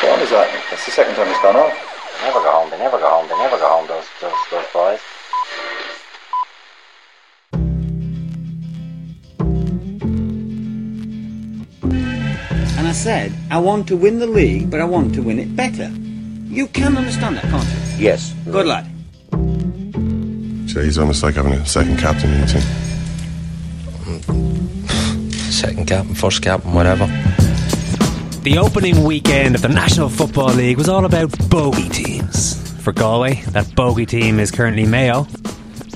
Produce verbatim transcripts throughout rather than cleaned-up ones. What is that? That's the second time it's gone off. They never go home, they never go home, they never go home, those, those, those boys. And I said, I want to win the league, but I want to win it better. You can understand that, can't you? Yes. Good lad. So he's almost like having a second captain in the team. Second captain, first captain, whatever. The opening weekend of the National Football League was all about bogey teams. For Galway, that bogey team is currently Mayo.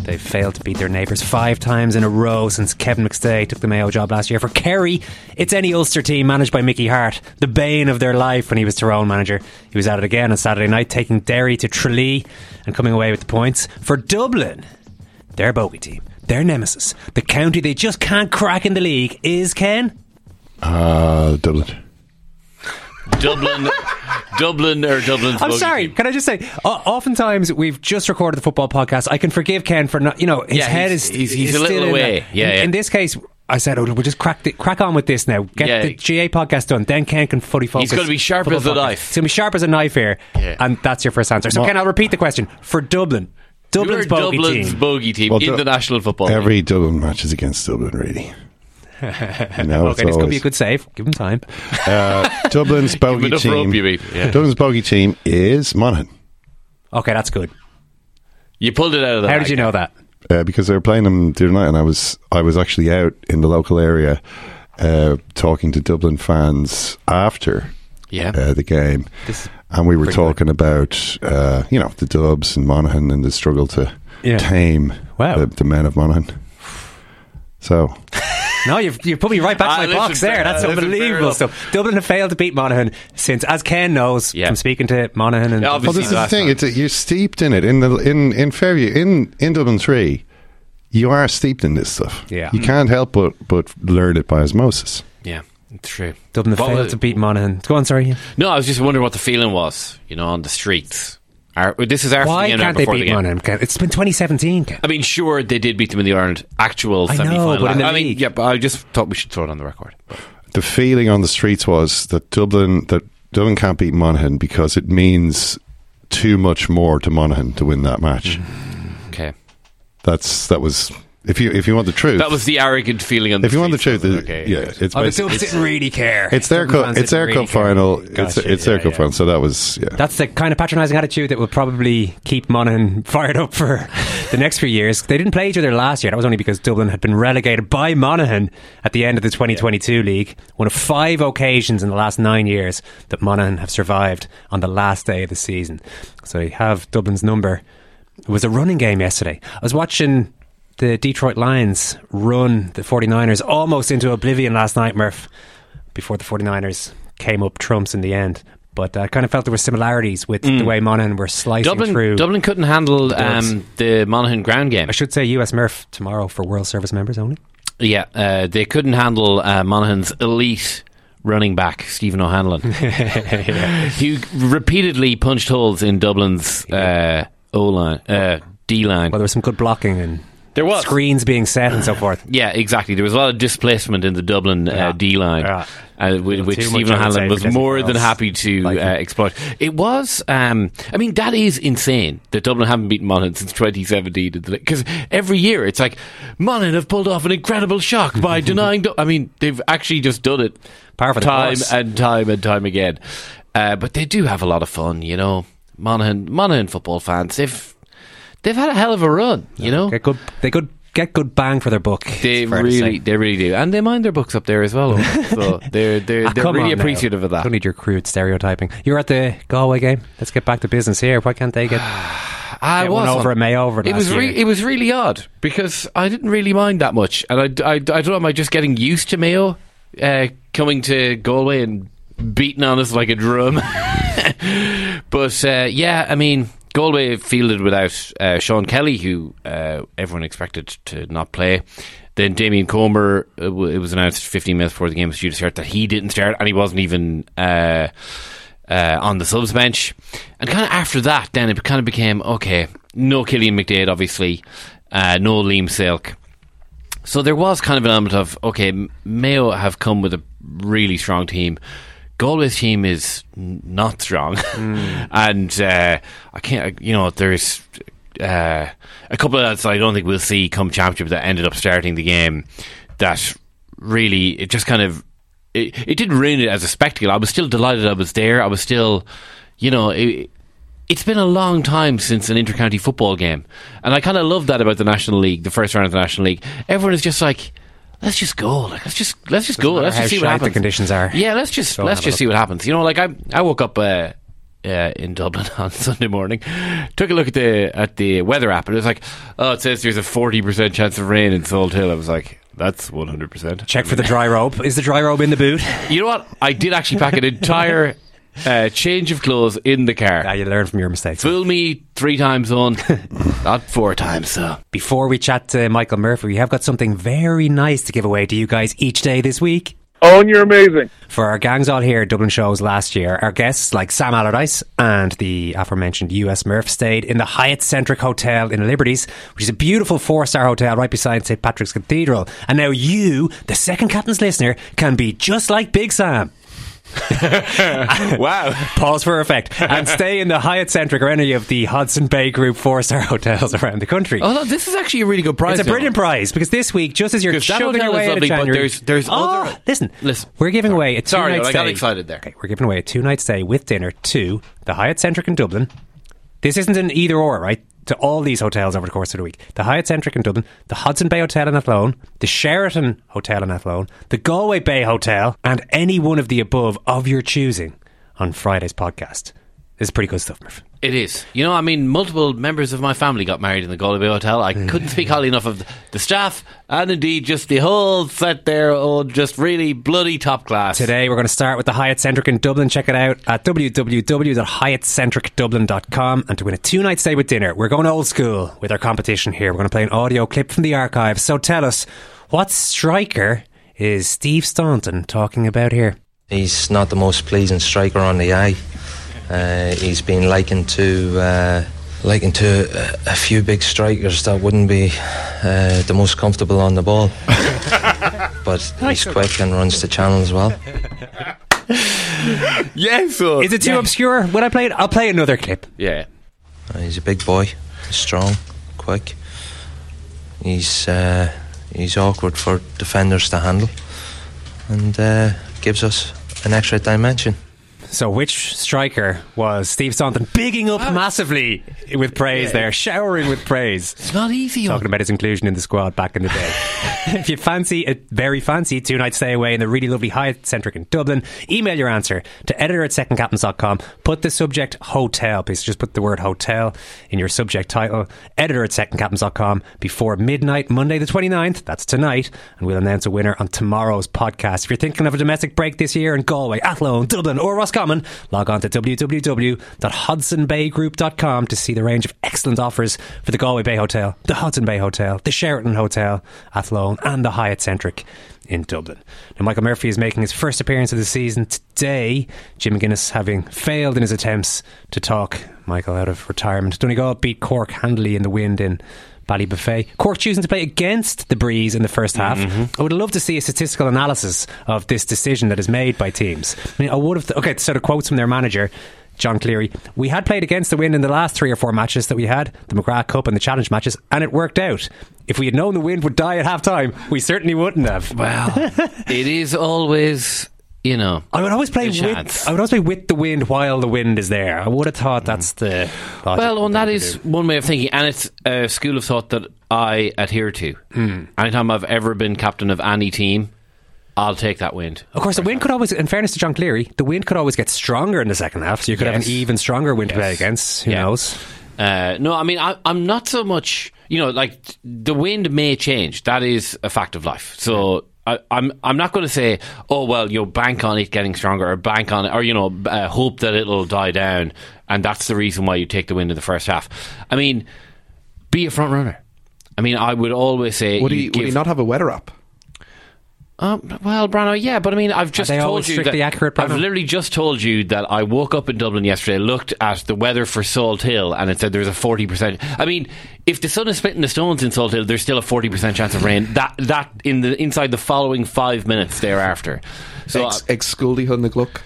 They've failed to beat their neighbours five times in a row since Kevin McStay took the Mayo job last year. For Kerry, it's any Ulster team managed by Mickey Harte, the bane of their life when he was Tyrone manager. He was at it again on Saturday night, taking Derry to Tralee and coming away with the points. For Dublin, their bogey team, their nemesis, the county they just can't crack in the league is, Ken? Uh, Dublin. Dublin, Dublin or Dublin's. I'm sorry, team. Can I just say, uh, oftentimes we've just recorded the football podcast. I can forgive Ken for not, you know, his yeah, head he's, is he's, he's is a little away. In, yeah, in, yeah. in this case, I said, oh, we'll just crack the, crack on with this now. Get yeah. the G A A podcast done, then Ken can fully focus. He's going to be sharp as a knife. He's going to be sharp as a knife here, yeah. and that's your first answer. So, well, Ken, I'll repeat the question for Dublin. Dublin's bogey Dublin's team, bogey team well, in du- the national football. Every league. Dublin match is against Dublin, really. No, okay, this could be a good save. Give him time. Uh, Dublin's bogey team. Yeah. Dublin's bogey team is Monaghan. Okay, that's good. You pulled it out of that. How did you know that? Uh, because they were playing them the other night, and I was I was actually out in the local area uh, talking to Dublin fans after yeah. uh, the game, this and we were talking good. about uh, you know the Dubs and Monaghan and the struggle to yeah. tame wow. the, the men of Monaghan. So. No, you've, you've put me right back I to my box there. That's unbelievable stuff. Dublin have failed to beat Monaghan since, as Ken knows, yeah. from speaking to Monaghan. And yeah, well, this is the thing. It's a, you're steeped in it. In the in in Fairview, in, in Dublin three, you are steeped in this stuff. Yeah. You can't help but, but learn it by osmosis. Yeah, it's true. Dublin have failed to beat Monaghan. Go on, sorry. No, I was just wondering what the feeling was, you know, on the streets. Our, this is our Why can't they beat the Monaghan? It's been twenty seventeen. Ken. I mean, sure, they did beat them in the Ireland actual I semi-final. I know, but in the I league. Mean, yeah, but I just thought we should throw it on the record. The feeling on the streets was that Dublin that Dublin can't beat Monaghan because it means too much more to Monaghan to win that match. Mm. Okay, that's that was. If you if you want the truth, that was the arrogant feeling. On the if you want the truth, it, okay, yeah, good. It's. Oh, the Dubs didn't really care. It's their cup. It's their cup final. It's it's their cup final. So that was. Yeah. That's the kind of patronising attitude that will probably keep Monaghan fired up for the next few years. They didn't play each other last year. That was only because Dublin had been relegated by Monaghan at the end of the twenty twenty-two yeah. league. One of five occasions in the last nine years that Monaghan have survived on the last day of the season. So you have Dublin's number. It was a running game yesterday. I was watching. The Detroit Lions run the 49ers almost into oblivion last night, Murph, before the 49ers came up trumps in the end. But I kind of felt there were similarities with mm. the way Monaghan were slicing Dublin, through. Dublin couldn't handle the, um, the Monaghan ground game. I should say U S Murph tomorrow for World Service members only. Yeah, uh, they couldn't handle uh, Monaghan's elite running back, Stephen O'Hanlon. yeah. He repeatedly punched holes in Dublin's uh, O-line, uh, D-line. Well, there was some good blocking and... There was. Screens being set and so forth. Yeah, exactly. There was a lot of displacement in the Dublin yeah. uh, D-line, yeah. uh, w- which Stephen Hanlon was more than happy to like uh, exploit. It was, um, I mean, that is insane that Dublin haven't beaten Monaghan since twenty seventeen. Because every year it's like, Monaghan have pulled off an incredible shock by denying... Du- I mean, they've actually just done it Par for the time course. and time and time again. Uh, but they do have a lot of fun, you know. Monaghan, Monaghan football fans, they've... They've had a hell of a run, you yeah, know. Get good, they could get good bang for their buck. They really, they really do, and they mind their books up there as well. So they're they're, ah, they're really appreciative now. Of that. Don't need your crude stereotyping. You were at the Galway game. Let's get back to business here. Why can't they get? I was over at Mayo over. It was re- it was really odd because I didn't really mind that much, and I, I, I don't know. Am I just getting used to Mayo uh, coming to Galway and beating on us like a drum? But uh, yeah, I mean. Galway fielded without uh, Sean Kelly, who uh, everyone expected to not play. Then Damien Comer, uh, w- it was announced fifteen minutes before the game was due to start that he didn't start, and he wasn't even uh, uh, on the subs bench. And kind of after that, then it kind of became, okay, no Killian McDade, obviously, uh, no Liam Silk. So there was kind of an element of, okay, Mayo have come with a really strong team. Galway's team is n- not strong, mm. and uh, I can't. You know, there's uh, a couple of lads I don't think we'll see come championship that ended up starting the game. That really, it just kind of it, it didn't ruin it as a spectacle. I was still delighted I was there. I was still, you know, it, it's been a long time since an intercounty football game, and I kind of love that about the National League, the first round of the National League. Everyone is just like. Let's just go. Like, let's just let's just Doesn't go. Let's just see what happens. The conditions are. Yeah, let's just so let's just see what happens. You know, like I I woke up uh, uh, in Dublin on Sunday morning, took a look at the at the weather app, and it was like, oh, it says there's a forty percent chance of rain in Salt Hill. I was like, that's one hundred percent. Check for the dry robe. Is the dry robe in the boot? You know what? I did actually pack an entire. Uh, change of clothes in the car. Yeah, you learn from your mistakes. Fool me three times on, not four times. So before we chat to Michael Murphy, we have got something very nice to give away to you guys each day this week. Oh, and you're amazing. For our Gangs All Here Dublin shows last year, our guests like Sam Allardyce and the aforementioned U S Murph stayed in the Hyatt Centric Hotel in Liberties, which is a beautiful four-star hotel right beside Saint Patrick's Cathedral. And now you, the Second Captain's listener, can be just like Big Sam. Wow. Pause for effect. And stay in the Hyatt Centric or any of the Hodson Bay Group four-star hotels around the country. Oh, no, this is actually a really good prize. It's a brilliant know. prize because this week, just as you're chugging away out of January, there's, there's oh, other... Listen, listen, we're giving sorry. away a two-night sorry, I stay. got excited there. Okay, we're giving away a two-night stay with dinner to the Hyatt Centric in Dublin. This isn't an either-or, right? To all these hotels over the course of the week. The Hyatt Centric in Dublin, the Hodson Bay Hotel in Athlone, the Sheraton Hotel in Athlone, the Galway Bay Hotel, and any one of the above of your choosing on Friday's podcast. This is pretty good stuff, Murph. It is. You know, I mean, multiple members of my family got married in the Galway Bay Hotel. I couldn't speak highly enough of the staff and indeed just the whole set there. Oh, just really bloody top class. Today we're going to start with the Hyatt Centric in Dublin. Check it out at w w w dot hyatt centric dublin dot com. And to win a two-night stay with dinner, we're going old school with our competition here. We're going to play an audio clip from the archives. So tell us, what striker is Steve Staunton talking about here? He's not the most pleasing striker on the eye. Uh, he's been likened to uh, likened to a, a few big strikers that wouldn't be uh, the most comfortable on the ball, but he's quick and runs the channel as well. Yes, sir. Is it too yeah. obscure? When I play it, I'll play another clip. Yeah, uh, he's a big boy, strong, quick. He's uh, he's awkward for defenders to handle, and uh, gives us an extra dimension. So which striker was Steve Staunton bigging up wow. massively with praise yeah. there, showering with praise? It's not easy. Talking about his inclusion in the squad back in the day. If you fancy a very fancy two-night stay away in the really lovely Hyatt Centric in Dublin, email your answer to editor at second captains dot com. Put the subject hotel, please. Just put the word hotel in your subject title. Editor at second captains dot com before midnight, Monday the twenty-ninth. That's tonight. And we'll announce a winner on tomorrow's podcast. If you're thinking of a domestic break this year in Galway, Athlone, Dublin or Roscommon, log on to w w w dot hodson bay group dot com to see the range of excellent offers for the Galway Bay Hotel, the Hodson Bay Hotel, the Sheraton Hotel, Athlone and the Hyatt Centric in Dublin. Now Michael Murphy is making his first appearance of the season today, Jim McGuinness having failed in his attempts to talk Michael out of retirement. Donegal beat Cork handily in the wind in Ballybuffet. Cork choosing to play against the breeze in the first half. Mm-hmm. I would love to see a statistical analysis of this decision that is made by teams. I mean, I would have... Th- okay, so the quotes from their manager... John Cleary, we had played against the wind in the last three or four matches that we had, the McGrath Cup and the Challenge matches, and it worked out. If we had known the wind would die at half time, we certainly wouldn't have. Well, it is always, you know, I would always play with I would always play with the wind while the wind is there. I would have thought that's the well, and that is one way of thinking, and it's a school of thought that I adhere to. Mm. Anytime I've ever been captain of any team, I'll take that wind. Of course, the wind could always, in fairness to John Cleary, the wind could always get stronger in the second half, so you could yes. have an even stronger wind yes. to play against. Who yeah. knows? Uh, no, I mean, I, I'm not so much, you know, like, the wind may change. That is a fact of life. So I, I'm I'm not going to say, oh, well, you'll bank on it getting stronger, or bank on it, or, you know, uh, hope that it'll die down, and that's the reason why you take the wind in the first half. I mean, be a front runner. I mean, I would always say... Would he, give, would he not have a weather up? Um, well, Brano, yeah, but I mean, I've just told you that accurate, I've literally just told you that I woke up in Dublin yesterday, looked at the weather for Salt Hill, and it said there's a forty percent. I mean, if the sun is splitting the stones in Salt Hill, there's still a forty percent chance of rain. That that in the inside the following five minutes thereafter. So excluding on the clock.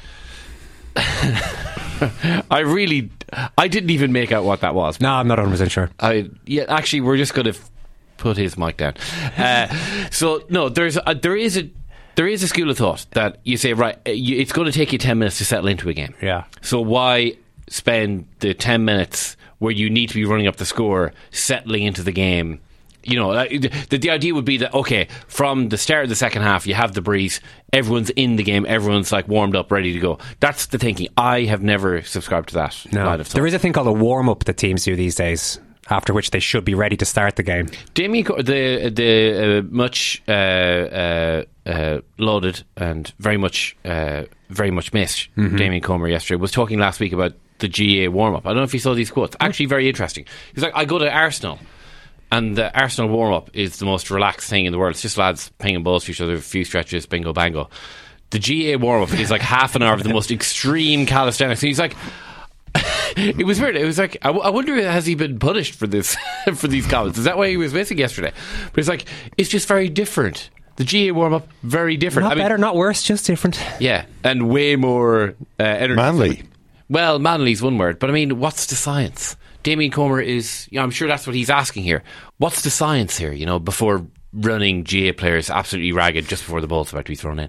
I really, I didn't even make out what that was. No, I'm not one hundred percent sure. I yeah, actually, we're just going to. F- Put his mic down. Uh, so no, there's a, there is a there is a school of thought that you say right, you, it's going to take you ten minutes to settle into a game. Yeah. So why spend the ten minutes where you need to be running up the score, settling into the game? You know, the the idea would be that okay, from the start of the second half, you have the breeze, everyone's in the game, everyone's like warmed up, ready to go. That's the thinking. I have never subscribed to that. No, line of thought. There is a thing called a warm up that teams do these days. After which they should be ready to start the game. Damien, the the uh, much uh, uh, uh, lauded and very much uh, very much missed mm-hmm. Damien Comer yesterday was talking last week about the G A A warm up. I don't know if you saw these quotes. Actually, very interesting. He's like, I go to Arsenal, and the Arsenal warm up is the most relaxed thing in the world. It's just lads pinging balls to each other, a few stretches, bingo bango. The G A A warm up is like half an hour of the most extreme calisthenics. And he's like. It was weird. It was like I, w- I wonder has he been punished for this for these comments? Is that why he was missing yesterday? But it's like it's just very different. The G A A warm up very different. Not I mean, better, not worse, just different. Yeah, and way more uh, energy. Manly. Well, manly's one word, but I mean, what's the science? Damien Comer is. You know, I'm sure that's what he's asking here. What's the science here? You know, before running G A A players absolutely ragged just before the ball's about to be thrown in.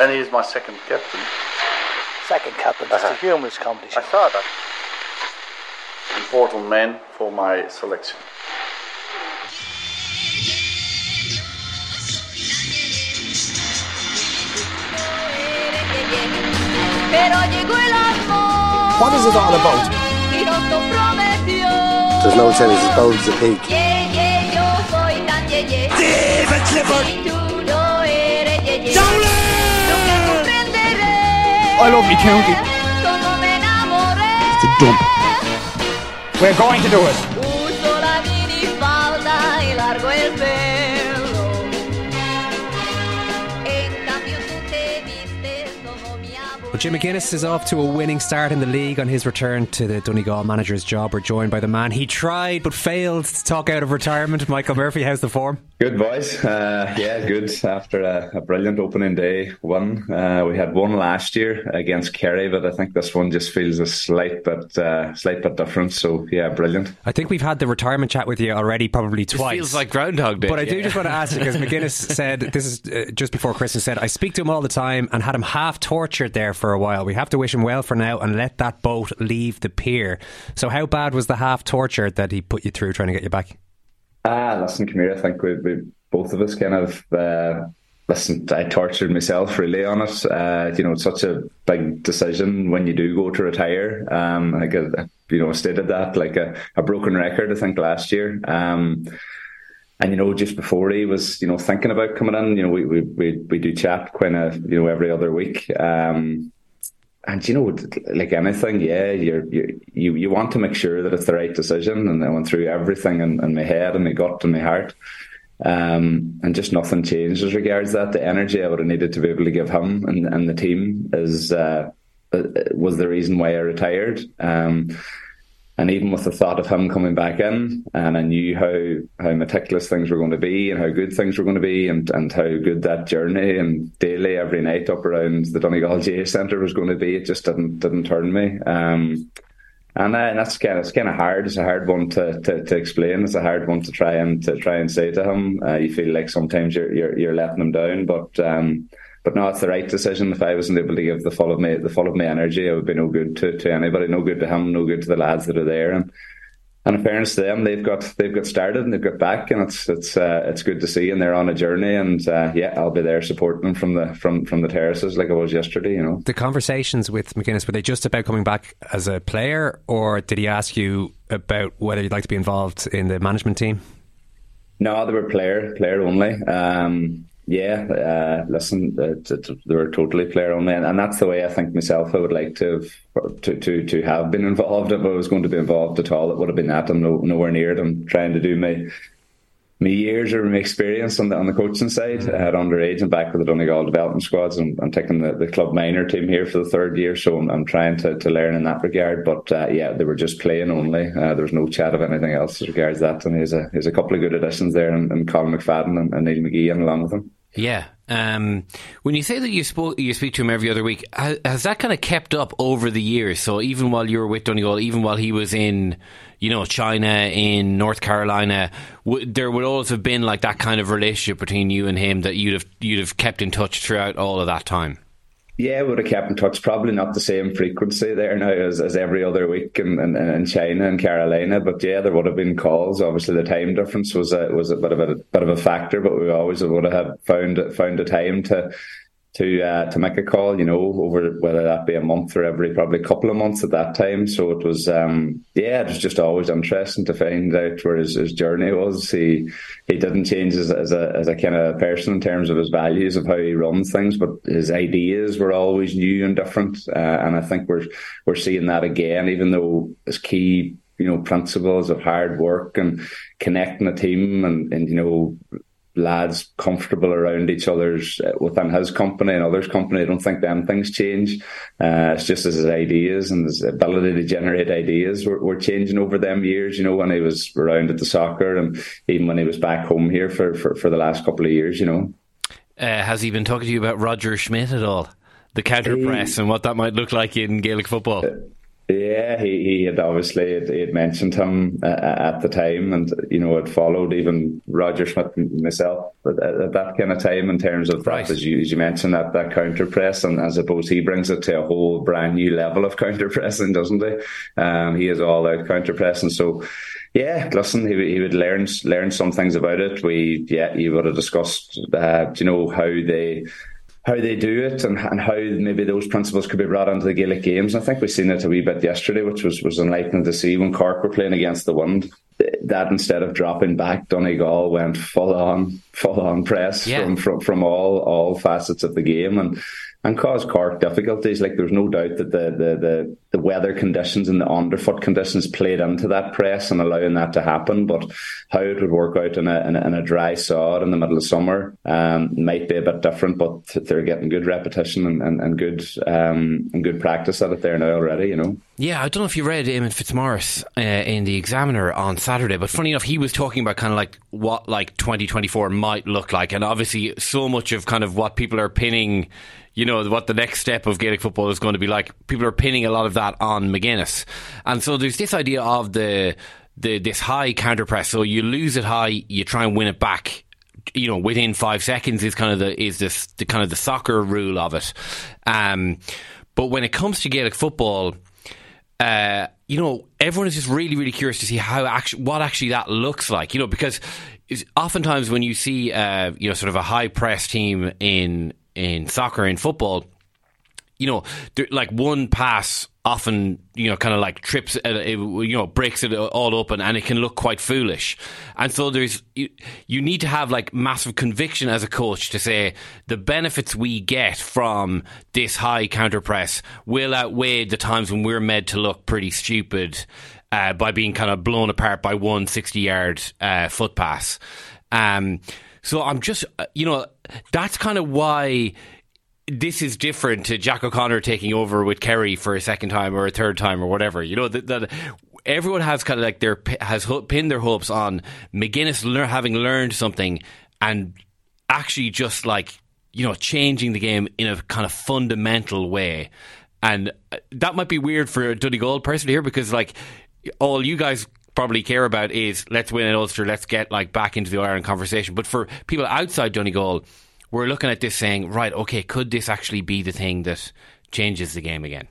And he is my second captain. Second captain, that's uh-huh. the humorous competition. I saw that. Important man for my selection. What is it all about? There's no tennis, it's bones of pig. David Clifford! Dublin! I love me county. It's a dump. We're going to do it. Well, Jim McGuinness is off to a winning start in the league on his return to the Donegal manager's job. We're joined by the man he tried but failed to talk out of retirement, Michael Murphy. How's the form? Good, boys. Uh, yeah, good. After a, a brilliant opening day one. Uh, we had one last year against Kerry, but I think this one just feels a slight bit, uh, slight bit different. So, yeah, brilliant. I think we've had the retirement chat with you already probably twice. It feels like Groundhog Day. But I yeah. do just want to ask you, because McGuinness said, this is uh, just before Christmas, said, I speak to him all the time and had him half tortured there for a while. We have to wish him well for now and let that boat leave the pier. So how bad was the half torture that he put you through trying to get you back? Ah, listen, come here. I think we, we both of us kind of uh, listen. I tortured myself really on it. Uh, you know, it's such a big decision when you do go to retire. Um, like I, you know, stated that like a, a broken record. I think last year. Um, And, you know, just before he was, you know, thinking about coming in, you know, we we, we, we do chat kind of, you know, every other week. Um, and, you know, like anything, yeah, you're, you're, you you want to make sure that it's the right decision. And I went through everything in, in my head and my gut and my heart. Um, and just nothing changed as regards that. The energy I would have needed to be able to give him and, and the team is uh, was the reason why I retired. Um And even with the thought of him coming back in, and I knew how, how meticulous things were going to be and how good things were going to be and, and how good that journey and daily every night up around the Donegal G A A Centre was going to be, it just didn't didn't turn me. Um, and, uh, and that's kind of, it's kind of hard. It's a hard one to, to, to explain. It's a hard one to try and to try and say to him. Uh, you feel like sometimes you're you're, you're letting him down, but um, but no, it's the right decision. If I wasn't able to give the full of me, the full of my energy, it would be no good to, to anybody, no good to him, no good to the lads that are there. And and in fairness to them, they've got they've got started and they've got back, and it's it's uh, it's good to see. And they're on a journey, and uh, yeah, I'll be there supporting them from the from, from the terraces like I was yesterday. You know, the conversations with McGuinness, were they just about coming back as a player, or did he ask you about whether you'd like to be involved in the management team? No, they were player player only. Um, Yeah, uh, listen, they were totally player only, and that's the way I think myself. I would like to have, to, to, to have been involved. If I was going to be involved at all, it would have been that. I'm no, nowhere near it. I'm trying to do my my years or my experience on the on the coaching side at underage and back with the Donegal development squads. I'm, I'm taking the, the club minor team here for the third year, so I'm, I'm trying to, to learn in that regard. But uh, yeah, they were just playing only. Uh, there was no chat of anything else as regards that. And there's a there's a couple of good additions there, and, and Colin McFadden and, and Neil McGee along with them. Yeah. Um, when you say that you spoke, you speak to him every other week, has, has that kind of kept up over the years? So even while you were with Donegal, even while he was in, you know, China, in North Carolina, w- there would always have been like that kind of relationship between you and him that you'd have you'd have kept in touch throughout all of that time. Yeah, would have kept in touch. Probably not the same frequency there now as, as every other week in, in, in China and Carolina. But yeah, there would have been calls. Obviously, the time difference was a, was a bit of a bit of a factor. But we always would have found found a time to to uh, to make a call. You know, over whether that be a month or every probably couple of months at that time. So it was um, yeah, it was just always interesting to find out where his, his journey was. He he didn't change as, as a as a kind of person in terms of his values of how he runs things, but his ideas were always new and different. Uh, and I think we're we're seeing that again, even though his key you know principles of hard work and connecting a team and, and you know lads comfortable around each other's within his company and others' company. I don't think them things change. Uh, it's just as his ideas and his ability to generate ideas were, were changing over them years. You know, when he was around at the soccer and even when he was back home here for, for, for the last couple of years, you know. Uh, has he been talking to you about Roger Schmidt at all? The counter press and what that might look like in Gaelic football? Uh, Yeah, he, he had obviously he had mentioned him uh, at the time, and you know had followed even Roger Schmidt myself at, at that kind of time in terms of right. that, as you as you mentioned that that counter press, and I suppose he brings it to a whole brand new level of counter pressing, doesn't he? Um, he is all out counter pressing, so. Yeah, listen, he, he would learn learn some things about it. We yeah, you would have discussed, uh, you know, how they how they do it and, and how maybe those principles could be brought into the Gaelic games. And I think we've seen it a wee bit yesterday, which was, was enlightening to see when Cork were playing against the wind. That instead of dropping back, Donegal went full on, full on press yeah. from, from from all all facets of the game, and and caused Cork difficulties. Like, there's no doubt that the, the, the, the weather conditions and the underfoot conditions played into that press and allowing that to happen. But how it would work out in a in a, in a dry sod in the middle of summer um, might be a bit different. But they're getting good repetition and, and, and good um, and good practice at it there now already, you know. Yeah, I don't know if you read Eamon Fitzmaurice uh, in the Examiner on Saturday, but funny enough, he was talking about kind of like what like twenty twenty-four might look like, and obviously so much of kind of what people are pinning, you know, what the next step of Gaelic football is going to be like. People are pinning a lot of that on McGuinness, and so there's this idea of the the this high counter press. So you lose it high, you try and win it back, you know, within five seconds is kind of the is this the kind of the soccer rule of it. Um, but when it comes to Gaelic football, uh, you know, everyone is just really, really curious to see how actually what actually that looks like. You know, because oftentimes when you see uh, you know, sort of a high press team in in soccer, in football, you know, like one pass often, you know, kind of like trips, uh, it, you know, breaks it all open, and it can look quite foolish. And so there's, you, you need to have like massive conviction as a coach to say the benefits we get from this high counter press will outweigh the times when we're made to look pretty stupid uh, by being kind of blown apart by one sixty-yard uh, foot pass. Um, so I'm just, you know, that's kind of why this is different to Jack O'Connor taking over with Kerry for a second time or a third time or whatever. You know, that, that everyone has kind of like their has pinned their hopes on McGuinness lear, having learned something and actually just like, you know, changing the game in a kind of fundamental way. And that might be weird for a Donegal person to hear, because like all you guys probably care about is let's win in Ulster, let's get like back into the All-Ireland conversation. But for people outside Donegal, we're looking at this saying, right, okay, could this actually be the thing that changes the game again?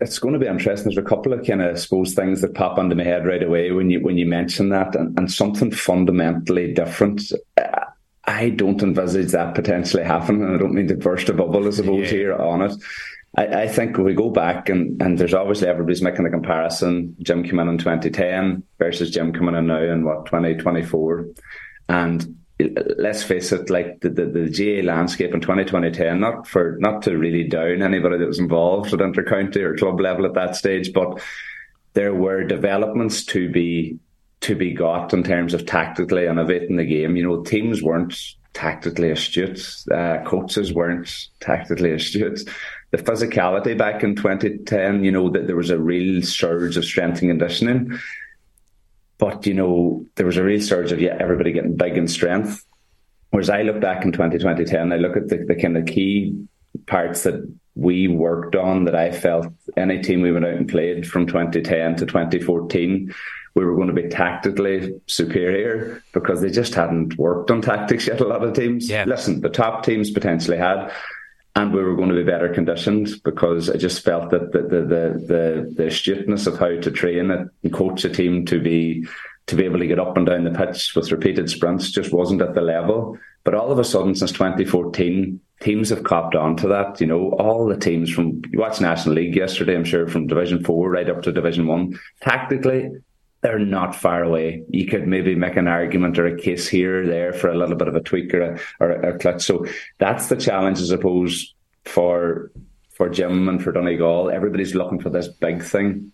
It's going to be interesting. There's a couple of kind of, I suppose, things that pop into my head right away when you when you mention that, and, and something fundamentally different. Uh, I don't envisage that potentially happening, and I don't mean to burst a bubble, I suppose, yeah. here on it. I, I think if we go back, and, and there's obviously everybody's making the comparison, Jim came in in twenty ten versus Jim coming in now in, what, twenty twenty-four. And let's face it, like the, the, the G A A landscape in twenty ten, not for not to really down anybody that was involved at inter-county or club level at that stage, but there were developments to be to be got in terms of tactically innovating the game. You know, teams weren't tactically astute, uh, coaches weren't tactically astute. The physicality back in twenty ten, you know, that there was a real surge of strength and conditioning. But, you know, there was a real surge of yeah, everybody getting big in strength. Whereas I look back in twenty ten, I look at the, the kind of key parts that we worked on that I felt any team we went out and played from twenty ten to twenty fourteen, we were going to be tactically superior, because they just hadn't worked on tactics yet, a lot of teams. Yeah. Listen, the top teams potentially had, and we were going to be better conditioned, because I just felt that the the the, the, the astuteness of how to train it and coach a team to be to be able to get up and down the pitch with repeated sprints just wasn't at the level. But all of a sudden, since twenty fourteen, teams have copped on to that. You know, all the teams from, you watched National League yesterday, I'm sure, from Division Four right up to Division One, tactically, they're not far away. You could maybe make an argument or a case here or there for a little bit of a tweak or a, or a, a clutch. So that's the challenge, I suppose, for for Jim and for Donegal. Everybody's looking for this big thing.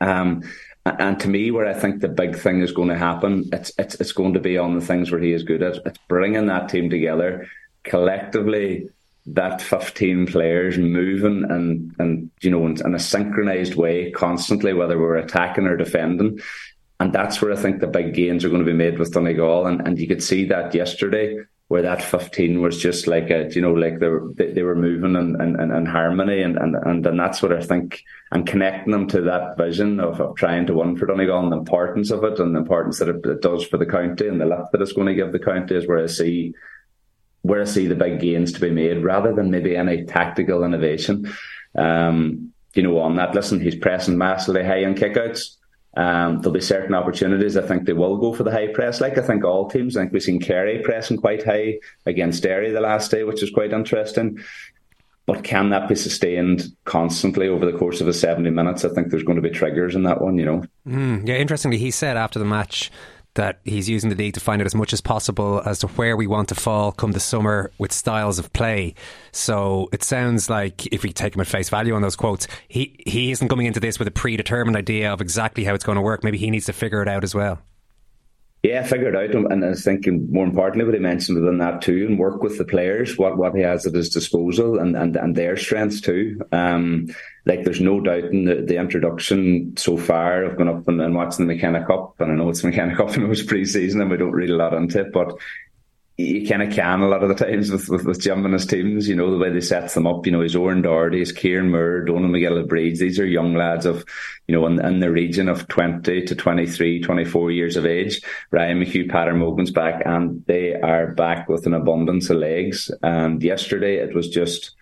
Um, and to me, where I think the big thing is going to happen, it's, it's, it's going to be on the things where he is good at. It's bringing that team together collectively, that fifteen players moving and, and you know, in, in a synchronised way constantly, whether we're attacking or defending. And that's where I think the big gains are going to be made with Donegal. And, and you could see that yesterday, where that fifteen was just like a, you know, like they were, they were moving in, in, in harmony. And, and, and, and that's what I think, and connecting them to that vision of, of trying to win for Donegal, and the importance of it, and the importance that it, it does for the county, and the lift that it's going to give the county, is where I see where I see the big gains to be made, rather than maybe any tactical innovation. Um, you know, on that, listen, he's pressing massively high in kickouts. Um, there'll be certain opportunities. I think they will go for the high press. Like, I think all teams, I think we've seen Kerry pressing quite high against Derry the last day, which is quite interesting. But can that be sustained constantly over the course of a seventy minutes? I think there's going to be triggers in that one, you know. Mm, yeah, interestingly, he said after the match that he's using the league to find out as much as possible as to where we want to fall come the summer with styles of play. So it sounds like, if we take him at face value on those quotes, he, he isn't coming into this with a predetermined idea of exactly how it's going to work. Maybe he needs to figure it out as well. Yeah, figure it out. And I was thinking more importantly what he mentioned within that too, and work with the players, what, what he has at his disposal and, and, and their strengths too. Um, like there's no doubt in the, the introduction so far. I've gone up and, and watching the McKenna Cup, and I know it's McKenna Cup and it was pre-season and we don't read a lot into it, but you kind of can a lot of the times with, with, with Jim and his teams, you know, the way they set them up. You know, he's Oren Doherty, he's Kieran Moore, Donal McGillivray. These are young lads of, you know, in, in the region of twenty to twenty-three, twenty-four years of age. Ryan McHugh, Pater Morgan's back, and they are back with an abundance of legs. And yesterday it was just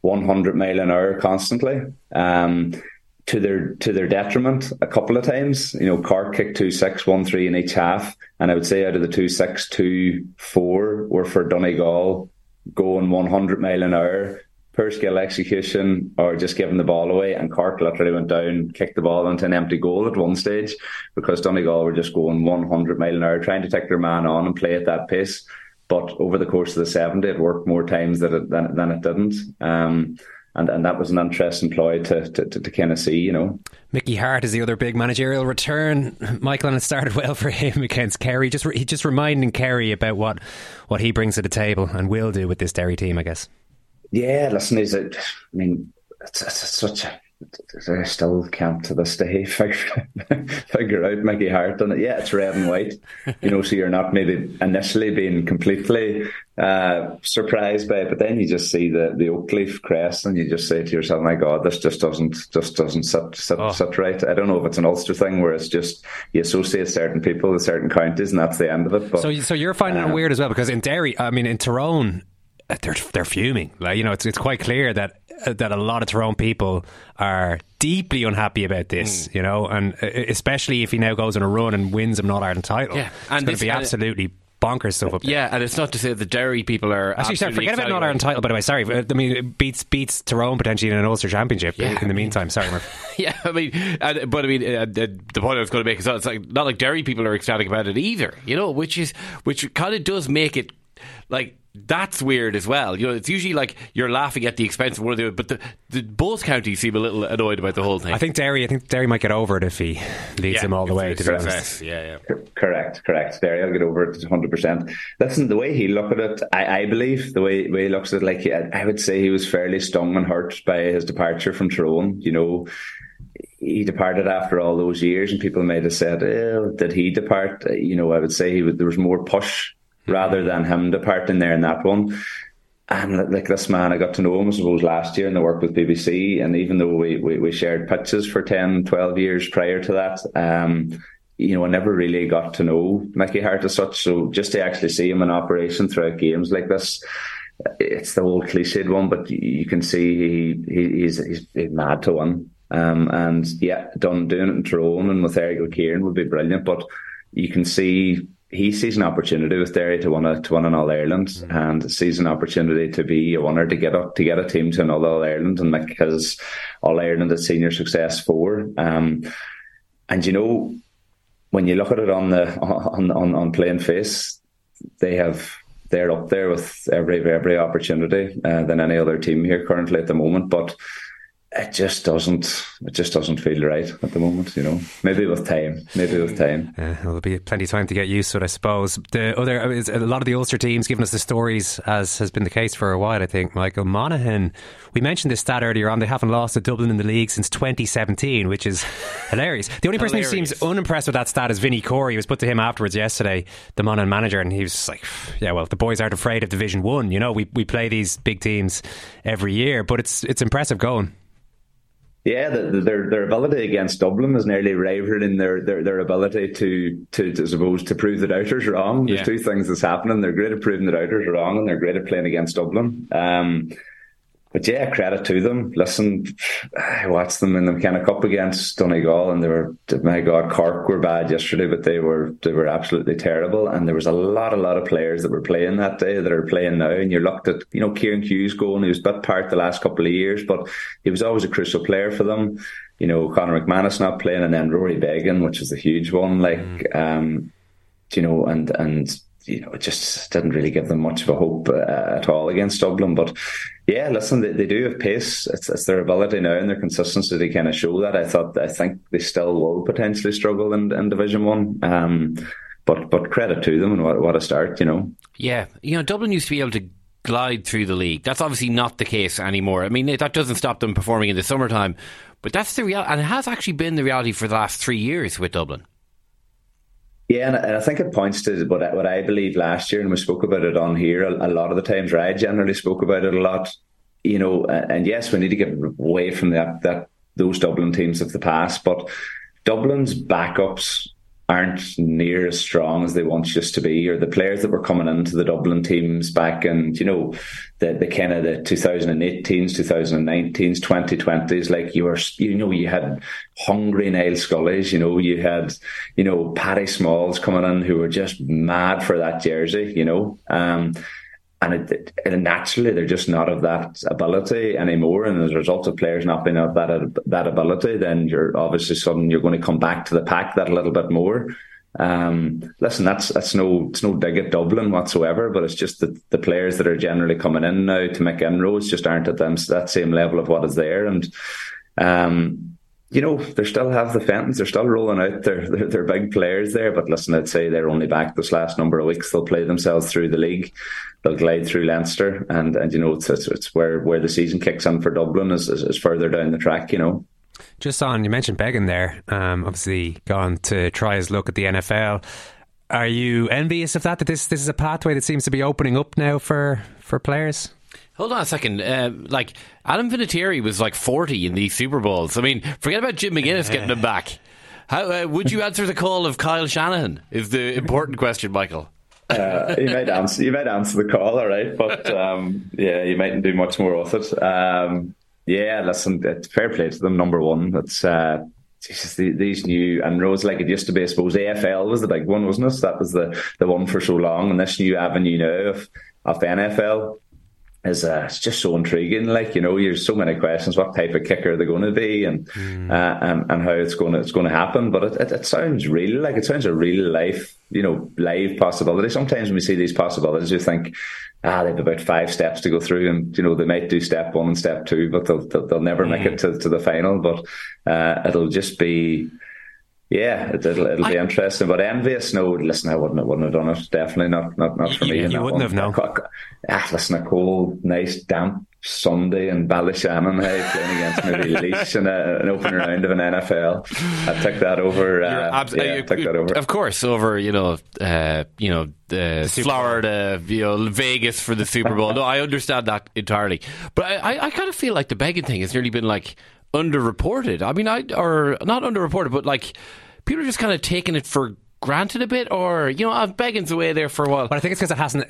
one hundred mile an hour constantly. Um, to their to their detriment a couple of times. You know, Cork kicked two six, one three in each half, and I would say out of the two six, two four were for Donegal going one hundred mile an hour, poor skill execution or just giving the ball away, and Cork literally went down, kicked the ball into an empty goal at one stage because Donegal were just going one hundred mile an hour, trying to take their man on and play at that pace. But over the course of the seventy it worked more times than it, than, than it didn't. Um And and that was an interesting ploy to, to, to, to kind of see, you know. Mickey Harte is the other big managerial return, Michael, and it started well for him against Kerry. Just re- just reminding Kerry about what, what he brings to the table and will do with this Derry team, I guess. Yeah, listen, is it? I mean, it's, it's, it's such a... I still can't to this day figure, figure out Mickey Harte on it. Yeah, it's red and white, you know, so you're not maybe initially being completely uh, surprised by it, but then you just see the, the oak leaf crest and you just say to yourself, my God, this just doesn't just doesn't sit sit, oh. sit right. I don't know if it's an Ulster thing where it's just you associate certain people with certain counties and that's the end of it. But, so, so you're finding uh, it weird as well, because in Derry, I mean in Tyrone, they're they're fuming. Like, you know, it's it's quite clear that that a lot of Tyrone people are deeply unhappy about this, mm. you know, and especially if he now goes on a run and wins a North Ireland title. Yeah, and it's going to be absolutely bonkers stuff up there. Yeah, and it's not to say the Derry people are actually. Sorry, forget about North Ireland title, by the way. Sorry, I mean it beats beats Tyrone potentially in an Ulster Championship. Yeah. In the meantime, sorry, Murphy. Yeah, I mean, and, but I mean, uh, the, the point I was going to make is that it's like not like Derry people are ecstatic about it either, you know, which is which kind of does make it like. That's weird as well. You know, it's usually like you're laughing at the expense of one of the, but the, the both counties seem a little annoyed about the whole thing. I think Derry, I think Derry might get over it if he leads yeah, them all the way. To correct. Be honest, yeah, yeah, correct, correct. Derry, I'll get over it one hundred percent. Listen, the way he looked at it, I, I believe the way, way he looks at it, like he, I would say he was fairly stung and hurt by his departure from Tyrone. You know, he departed after all those years, and people might have said, eh, "Did he depart?" You know, I would say he was, there was more push. Rather than him departing there in that one. And like this man, I got to know him, I suppose, last year in the work with B B C. And even though we, we, we shared pitches for ten, twelve years prior to that, um, you know, I never really got to know Mickey Harte as such. So just to actually see him in operation throughout games like this, it's the old cliched one, but you can see he, he he's, he's mad to win. Um, and yeah, done doing it in Tyrone and with Eric O'Kieran would be brilliant. But you can see... he sees an opportunity with Derry to win a, to win an All-Ireland mm-hmm. and sees an opportunity to be a winner, to get up, to get a team to another All-Ireland, and make his All-Ireland at senior success for. Um, and, you know, when you look at it on the on on, on plain face, they have... they're up there with every every opportunity uh, than any other team here currently at the moment. But it just doesn't. It just doesn't feel right at the moment, you know. Maybe with time. Maybe with time. Uh, there'll be plenty of time to get used to it, I suppose. The other, I mean, a lot of the Ulster teams giving us the stories, as has been the case for a while. I think Michael Monaghan. We mentioned this stat earlier on. They haven't lost to Dublin in the league since twenty seventeen, which is hilarious. The only person hilarious. Who seems unimpressed with that stat is Vinnie Corey. It was put to him afterwards yesterday, the Monaghan manager, and he was like, "Yeah, well, the boys aren't afraid of Division One. You know, we we play these big teams every year, but it's it's impressive going." Yeah, the, the, their their ability against Dublin is nearly rivaling their, their, their ability to, to, to, suppose, to prove the doubters wrong. There's yeah. two things that's happening. They're great at proving the doubters wrong, and they're great at playing against Dublin. Um, but yeah, credit to them. Listen, I watched them in the McKenna Cup against Donegal, and they were, my God, Cork were bad yesterday, but they were they were absolutely terrible. And there was a lot, a lot of players that were playing that day that are playing now. And you looked at, you know, Kieran Hughes going, he was a bit part the last couple of years, but he was always a crucial player for them. You know, Conor McManus not playing, and then Rory Beggan, which is a huge one. Like, um, you know, and and you know, it just didn't really give them much of a hope uh, at all against Dublin. But yeah, listen, they, they do have pace. It's, it's their ability now and their consistency to kind of show that. I thought, I think they still will potentially struggle in, in Division One. Um, but but credit to them, and what, what a start, you know. Yeah, you know, Dublin used to be able to glide through the league. That's obviously not the case anymore. I mean, that doesn't stop them performing in the summertime, but that's the reality, and it has actually been the reality for the last three years with Dublin. Yeah, and I think it points to what I, what I believe last year, and we spoke about it on here a, a lot of the times, or I generally spoke about it a lot, you know, and yes, we need to get away from that, that those Dublin teams of the past, but Dublin's backups aren't near as strong as they once used to be, or the players that were coming into the Dublin teams back in, you know, the, the kind of the two thousand eighteens, two thousand nineteens, twenty twenties, like you were, you know, you had hungry Niall Scullies, you know, you had, you know, Paddy Smalls coming in who were just mad for that jersey, you know, um, and it, it, naturally they're just not of that ability anymore. And as a result of players not being of that that ability, then you're obviously suddenly you're going to come back to the pack that a little bit more. Um, listen, that's that's no it's no dig at Dublin whatsoever, but it's just that the players that are generally coming in now to make inroads just aren't at them that same level of what is there. And um, you know, they still have the Fentons, they're still rolling out their, their their big players there. But listen, I'd say they're only back this last number of weeks. They'll play themselves through the league. They'll glide through Leinster, and, and you know, it's, it's it's where where the season kicks in for Dublin is, is, is further down the track, you know. Just on, you mentioned Beggan there, um, obviously gone to try his look at the N F L. Are you envious of that, that this, this is a pathway that seems to be opening up now for, for players? Hold on a second. Uh, like, Adam Vinatieri was like forty in these Super Bowls. I mean, forget about Jim McGuinness getting him back. How uh, would you answer the call of Kyle Shanahan is the important question, Michael. Uh, you might answer. You might answer the call, all right, but um, yeah, you mightn't do much more with it. Um, yeah, listen, it's fair play to them. Number one, it's uh, just the, these new inroads. Like it used to be, I suppose A F L was the big one, wasn't it? That was the, the one for so long, and this new avenue now of of the N F L is uh, it's just so intriguing. Like, you know, there's so many questions. What type of kicker are they going to be, and mm. uh, and, and how it's going to, it's going to happen. But it, it, it sounds real. Like it sounds a real life. You know, live possibility. Sometimes when we see these possibilities, you think, ah, they have about five steps to go through, and you know they might do step one and step two, but they'll they'll, they'll never mm. make it to, to the final. But uh, it'll just be, yeah, it'll it'll I, be interesting. But envious? No, listen, I wouldn't, I wouldn't have done it. Definitely not, not, not for you, me. You wouldn't one. have known. Ah, listen, a cold, nice, damp Sunday in Ballyshannon, hey, playing against maybe Leash in a, an opening round of an N F L. I took that over. Uh, abs- yeah, I took that over. Of course, over you know, uh, you know, uh, Florida, you know, Vegas for the Super Bowl. No, I understand that entirely. But I, I, I kind of feel like the Beggan thing has nearly been like underreported. I mean, I or not underreported, but like people are just kind of taking it for granted a bit, or you know, Beggan's away there for a while. But I think it's because it hasn't.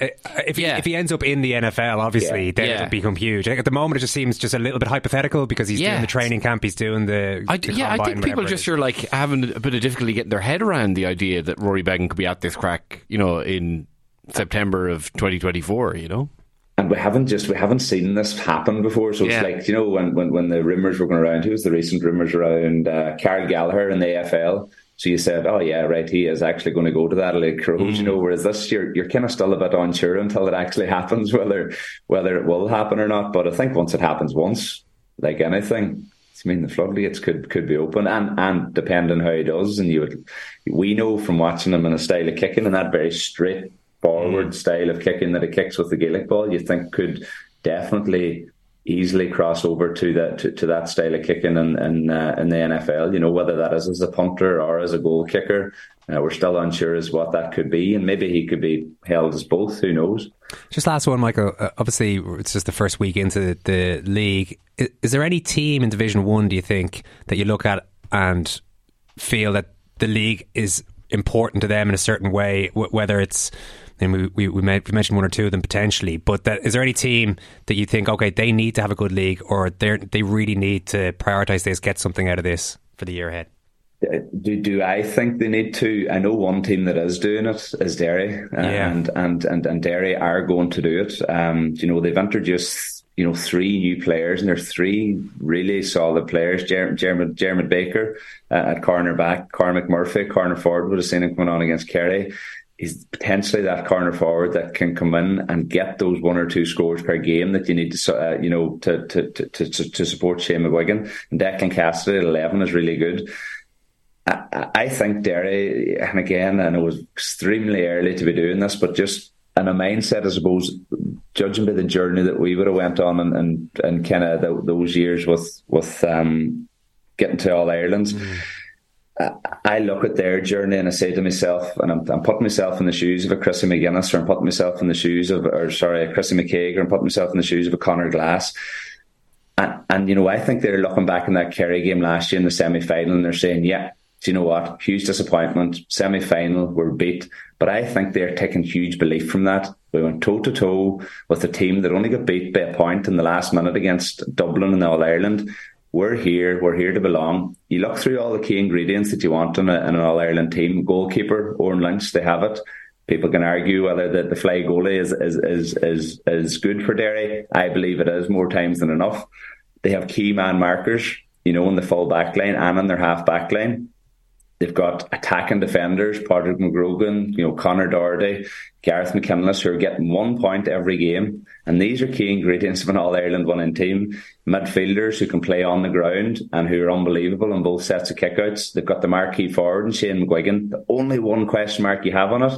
If he, yeah. if he ends up in the N F L, obviously, yeah. then yeah. it'll become huge. I think at the moment, it just seems just a little bit hypothetical because he's yeah. doing the training camp, he's doing the. I, the yeah, combine, I think people just are like having a bit of difficulty getting their head around the idea that Rory Beggan could be at this crack, you know, in September of twenty twenty-four. You know. And we haven't just we haven't seen this happen before. So it's yeah. like, you know, when, when when the rumours were going around, who was the recent rumours around uh, Carl Gallagher in the A F L? So you said, oh yeah, right, he is actually going to go to that elite road, mm. you know, whereas this year you're kind of still a bit unsure until it actually happens, whether whether it will happen or not. But I think once it happens once, like anything, I mean, the floodgates could could be open, and, and depending on how he does, and you would, we know from watching him in a style of kicking, and that very straight forward mm. style of kicking that he kicks with the Gaelic ball, you think could definitely easily cross over to that to, to that style of kicking in in, uh, in the N F L. You know, whether that is as a punter or as a goal kicker, uh, we're still unsure as what that could be, and maybe he could be held as both. Who knows? Just last one, Michael. Uh, obviously, it's just the first week into the, the league. Is, is there any team in Division One, do you think, that you look at and feel that the league is important to them in a certain way? W- whether it's And we, we we mentioned one or two of them potentially, but that, is there any team that you think, okay, they need to have a good league, or they they really need to prioritise this, get something out of this for the year ahead? Do do I think they need to? I know one team that is doing it is Derry, and yeah. and, and and Derry are going to do it. Um, you know, they've introduced you know three new players, and there's three really solid players. Jeremy Jeremy, Jeremy Baker uh, at cornerback, Conor McMurphy, corner forward. Would have seen him coming on against Kerry. he's potentially that corner forward that can come in and get those one or two scores per game that you need to, uh, you know, to to to to, to support Shane McGuigan. And Declan Cassidy at eleven is really good. I, I think Derry, and again, and it was extremely early to be doing this, but just in a mindset, I suppose, judging by the journey that we would have went on and and, and kind of the, those years with with um, getting to All Ireland's. Mm. I look at their journey and I say to myself, and I'm, I'm putting myself in the shoes of a Chrissy McGuinness, or I'm putting myself in the shoes of, or sorry, a Chrissy McCaig, or I'm putting myself in the shoes of a Conor Glass. And, and, you know, I think they're looking back in that Kerry game last year in the semi-final and they're saying, yeah, do you know what? Huge disappointment, semi-final, we're beat. But I think they're taking huge belief from that. We went toe-to-toe with a team that only got beat by a point in the last minute against Dublin in the All-Ireland. We're here, we're here to belong. You look through all the key ingredients that you want in, a, in an All-Ireland team. Goalkeeper, Owen Lynch, they have it. People can argue whether the, the fly goalie is, is is is is good for Derry. I believe it is more times than enough. They have key man markers, you know, in the full back line and in their half back line. They've got attacking defenders, Padraig McGrogan, you know, Conor Doherty, Gareth McInnes, who are getting one point every game. And these are key ingredients of an All-Ireland winning team. Midfielders who can play on the ground and who are unbelievable on both sets of kickouts. They've got the marquee forward in Shane McGuigan. The only one question mark you have on it,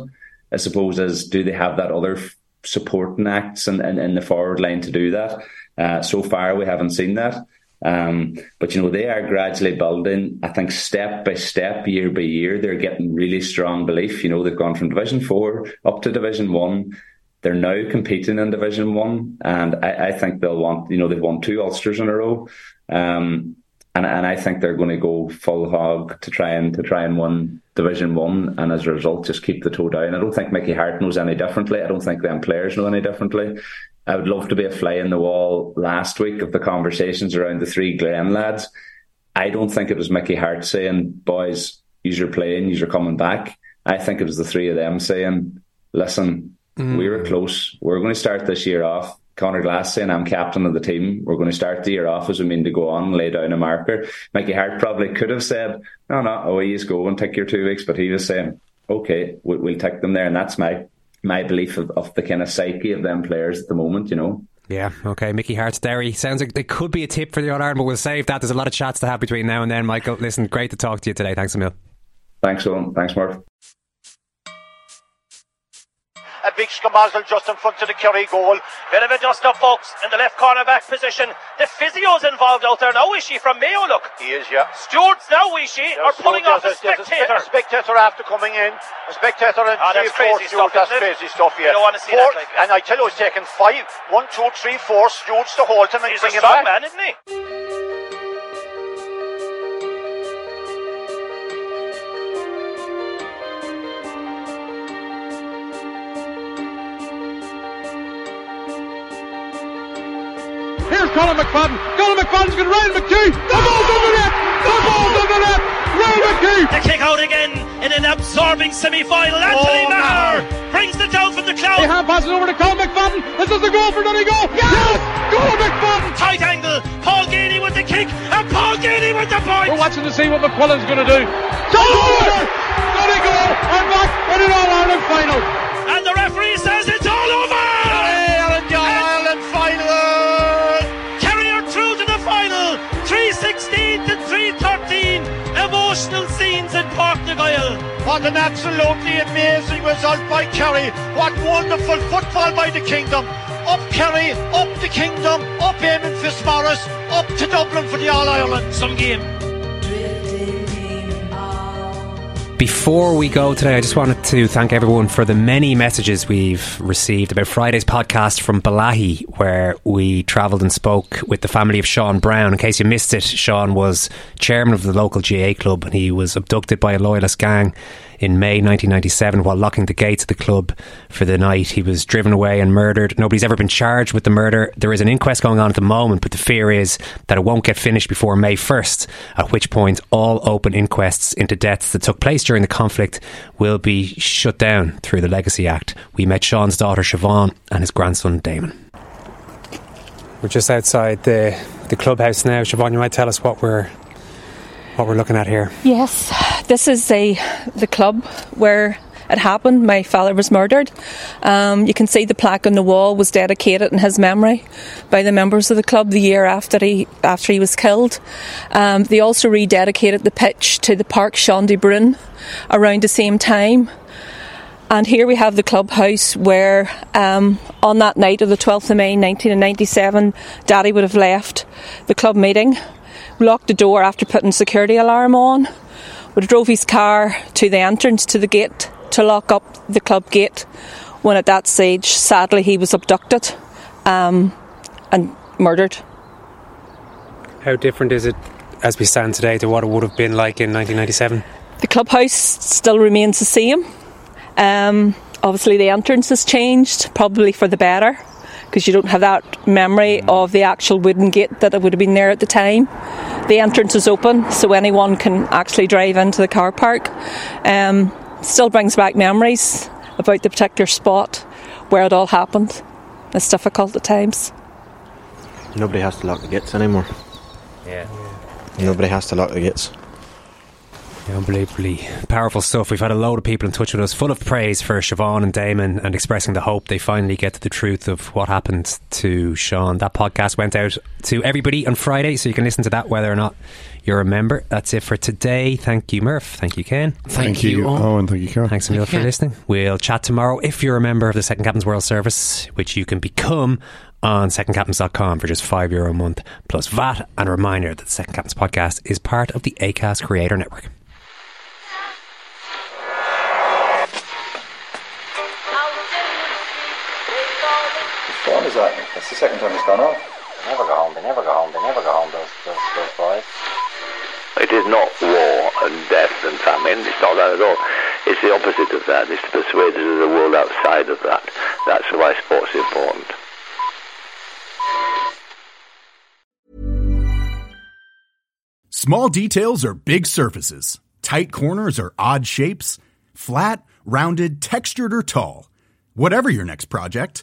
I suppose, is do they have that other supporting acts in, in, in the forward line to do that? Uh, so far, we haven't seen that. Um, but, you know, they are gradually building, I think, step by step, year by year. They're getting really strong belief. You know, they've gone from Division four up to Division one. They're now competing in Division one. And I, I think they'll want, you know, they've won two Ulsters in a row. Um, and, and I think they're going to go full hog to try and to try and win Division one. And as a result, just keep the toe down. I don't think Mickey Harte knows any differently. I don't think them players know any differently. I would love to be a fly in the wall last week of the conversations around the three Glen lads. I don't think it was Mickey Harte saying, boys, yous are playing, yous are coming back. I think it was the three of them saying, listen, mm. we were close. We're going to start this year off. Conor Glass saying, I'm captain of the team. We're going to start the year off as we mean to go on and lay down a marker. Mickey Harte probably could have said, no, no, oh, he's going, take your two weeks. But he was saying, okay, we, we'll take them there. And that's my my belief of, of the kind of psyche of them players at the moment, you know. Yeah, okay, Mickey Harte, Derry. Sounds like they could be a tip for the All-Ireland, but we'll save that. There's a lot of chats to have between now and then, Michael. Listen, great to talk to you today. Thanks, Emil. Thanks, Owen. Thanks, Mark. A big scamozzle just in front of the Kerry goal. Bit of a dust-up, folks, in the left cornerback position. The physio's involved out there now, is she? From Mayo, look. He is, yeah. Stewart's now, is she? Are pulling off a spectator. A spectator after coming in. A spectator and oh, three, four, Stewart. That's crazy stuff, yeah. You don't want to see four, that like and I tell you, it's taken five. One, two, three, four. Stewart's to hold him and bring him back. He's a strong man, isn't he? Colin McFadden. Colin McFadden's got Ryan McKee. The ball's on the net. The ball's on the net. Ryan McKee. The kick out again in an absorbing semi-final. Anthony oh, Maher no. brings the down from the cloud. They have passes over to Colin McFadden. This is the goal for Donegal. Yes. yes. Colin McFadden. Tight angle. Paul Ganey with the kick. And Paul Ganey with the point. We're watching to see what McQuillan's going to do. So over. Donegal are back in an All-Ireland final. And the referee says it's all over. Scenes in Park Nagoyle. What an absolutely amazing result by Kerry. What wonderful football by the Kingdom. Up Kerry, up the Kingdom, up Eamon Fitzmaurice, up to Dublin for the All-Ireland. Some game. Before we go today, I just wanted to thank everyone for the many messages we've received about Friday's podcast from Balahi, where we travelled and spoke with the family of Sean Brown. In case you missed it, Sean was chairman of the local G A A club and he was abducted by a loyalist gang in May nineteen ninety-seven while locking the gates of the club for the night. He was driven away and murdered. Nobody's ever been charged with the murder. There is an inquest going on at the moment, but the fear is that it won't get finished before May first, at which point all open inquests into deaths that took place during the conflict will be shut down through the Legacy Act. We met Sean's daughter Siobhan and his grandson Damon. We're just outside the, the clubhouse now. Siobhan, you might tell us what we're what we're looking at here. Yes, this is a the club where it happened. My father was murdered. Um, you can see the plaque on the wall was dedicated in his memory by the members of the club the year after he after he was killed. Um, they also rededicated the pitch to the Park Shandy Brun around the same time. And here we have the clubhouse where um, on that night of the twelfth of May nineteen ninety-seven, Daddy would have left the club meeting, locked the door after putting security alarm on, would have drove his car to the entrance to the gate to lock up the club gate, when at that stage, sadly, he was abducted um, and murdered. How different is it as we stand today to what it would have been like in nineteen ninety-seven? The clubhouse still remains the same. Um, obviously the entrance has changed, probably for the better, because you don't have that memory of the actual wooden gate that it would have been there at the time. The entrance is open, so anyone can actually drive into the car park. Um, still brings back memories about the particular spot where it all happened. It's difficult at times. Nobody has to lock the gates anymore. Yeah. Nobody has to lock the gates. Unbelievably powerful stuff. We've had a load of people in touch with us, full of praise for Siobhan and Damon, and expressing the hope they finally get to the truth of what happened to Sean. That podcast went out to everybody on Friday, so you can listen to that whether or not you're a member. That's it for today. Thank you, Murph. Thank you, Ken. Thank, thank you, Owen. Oh, and thank you, Karen. Thanks a million for listening. We'll chat tomorrow if you're a member of the Second Captains World Service, which you can become on second captains dot com for just five euro a month plus V A T. And a reminder that the Second Captains podcast is part of the Acast Creator Network. What is that? That's the second time it's gone off. They never go home, they never go home, they never go home, those, those, those boys. It is not war and death and famine, it's not that at all. It's the opposite of that, it's to persuade us of the world outside of that. That's why sport's important. Small details are big surfaces. Tight corners are odd shapes. Flat, rounded, textured, or tall. Whatever your next project,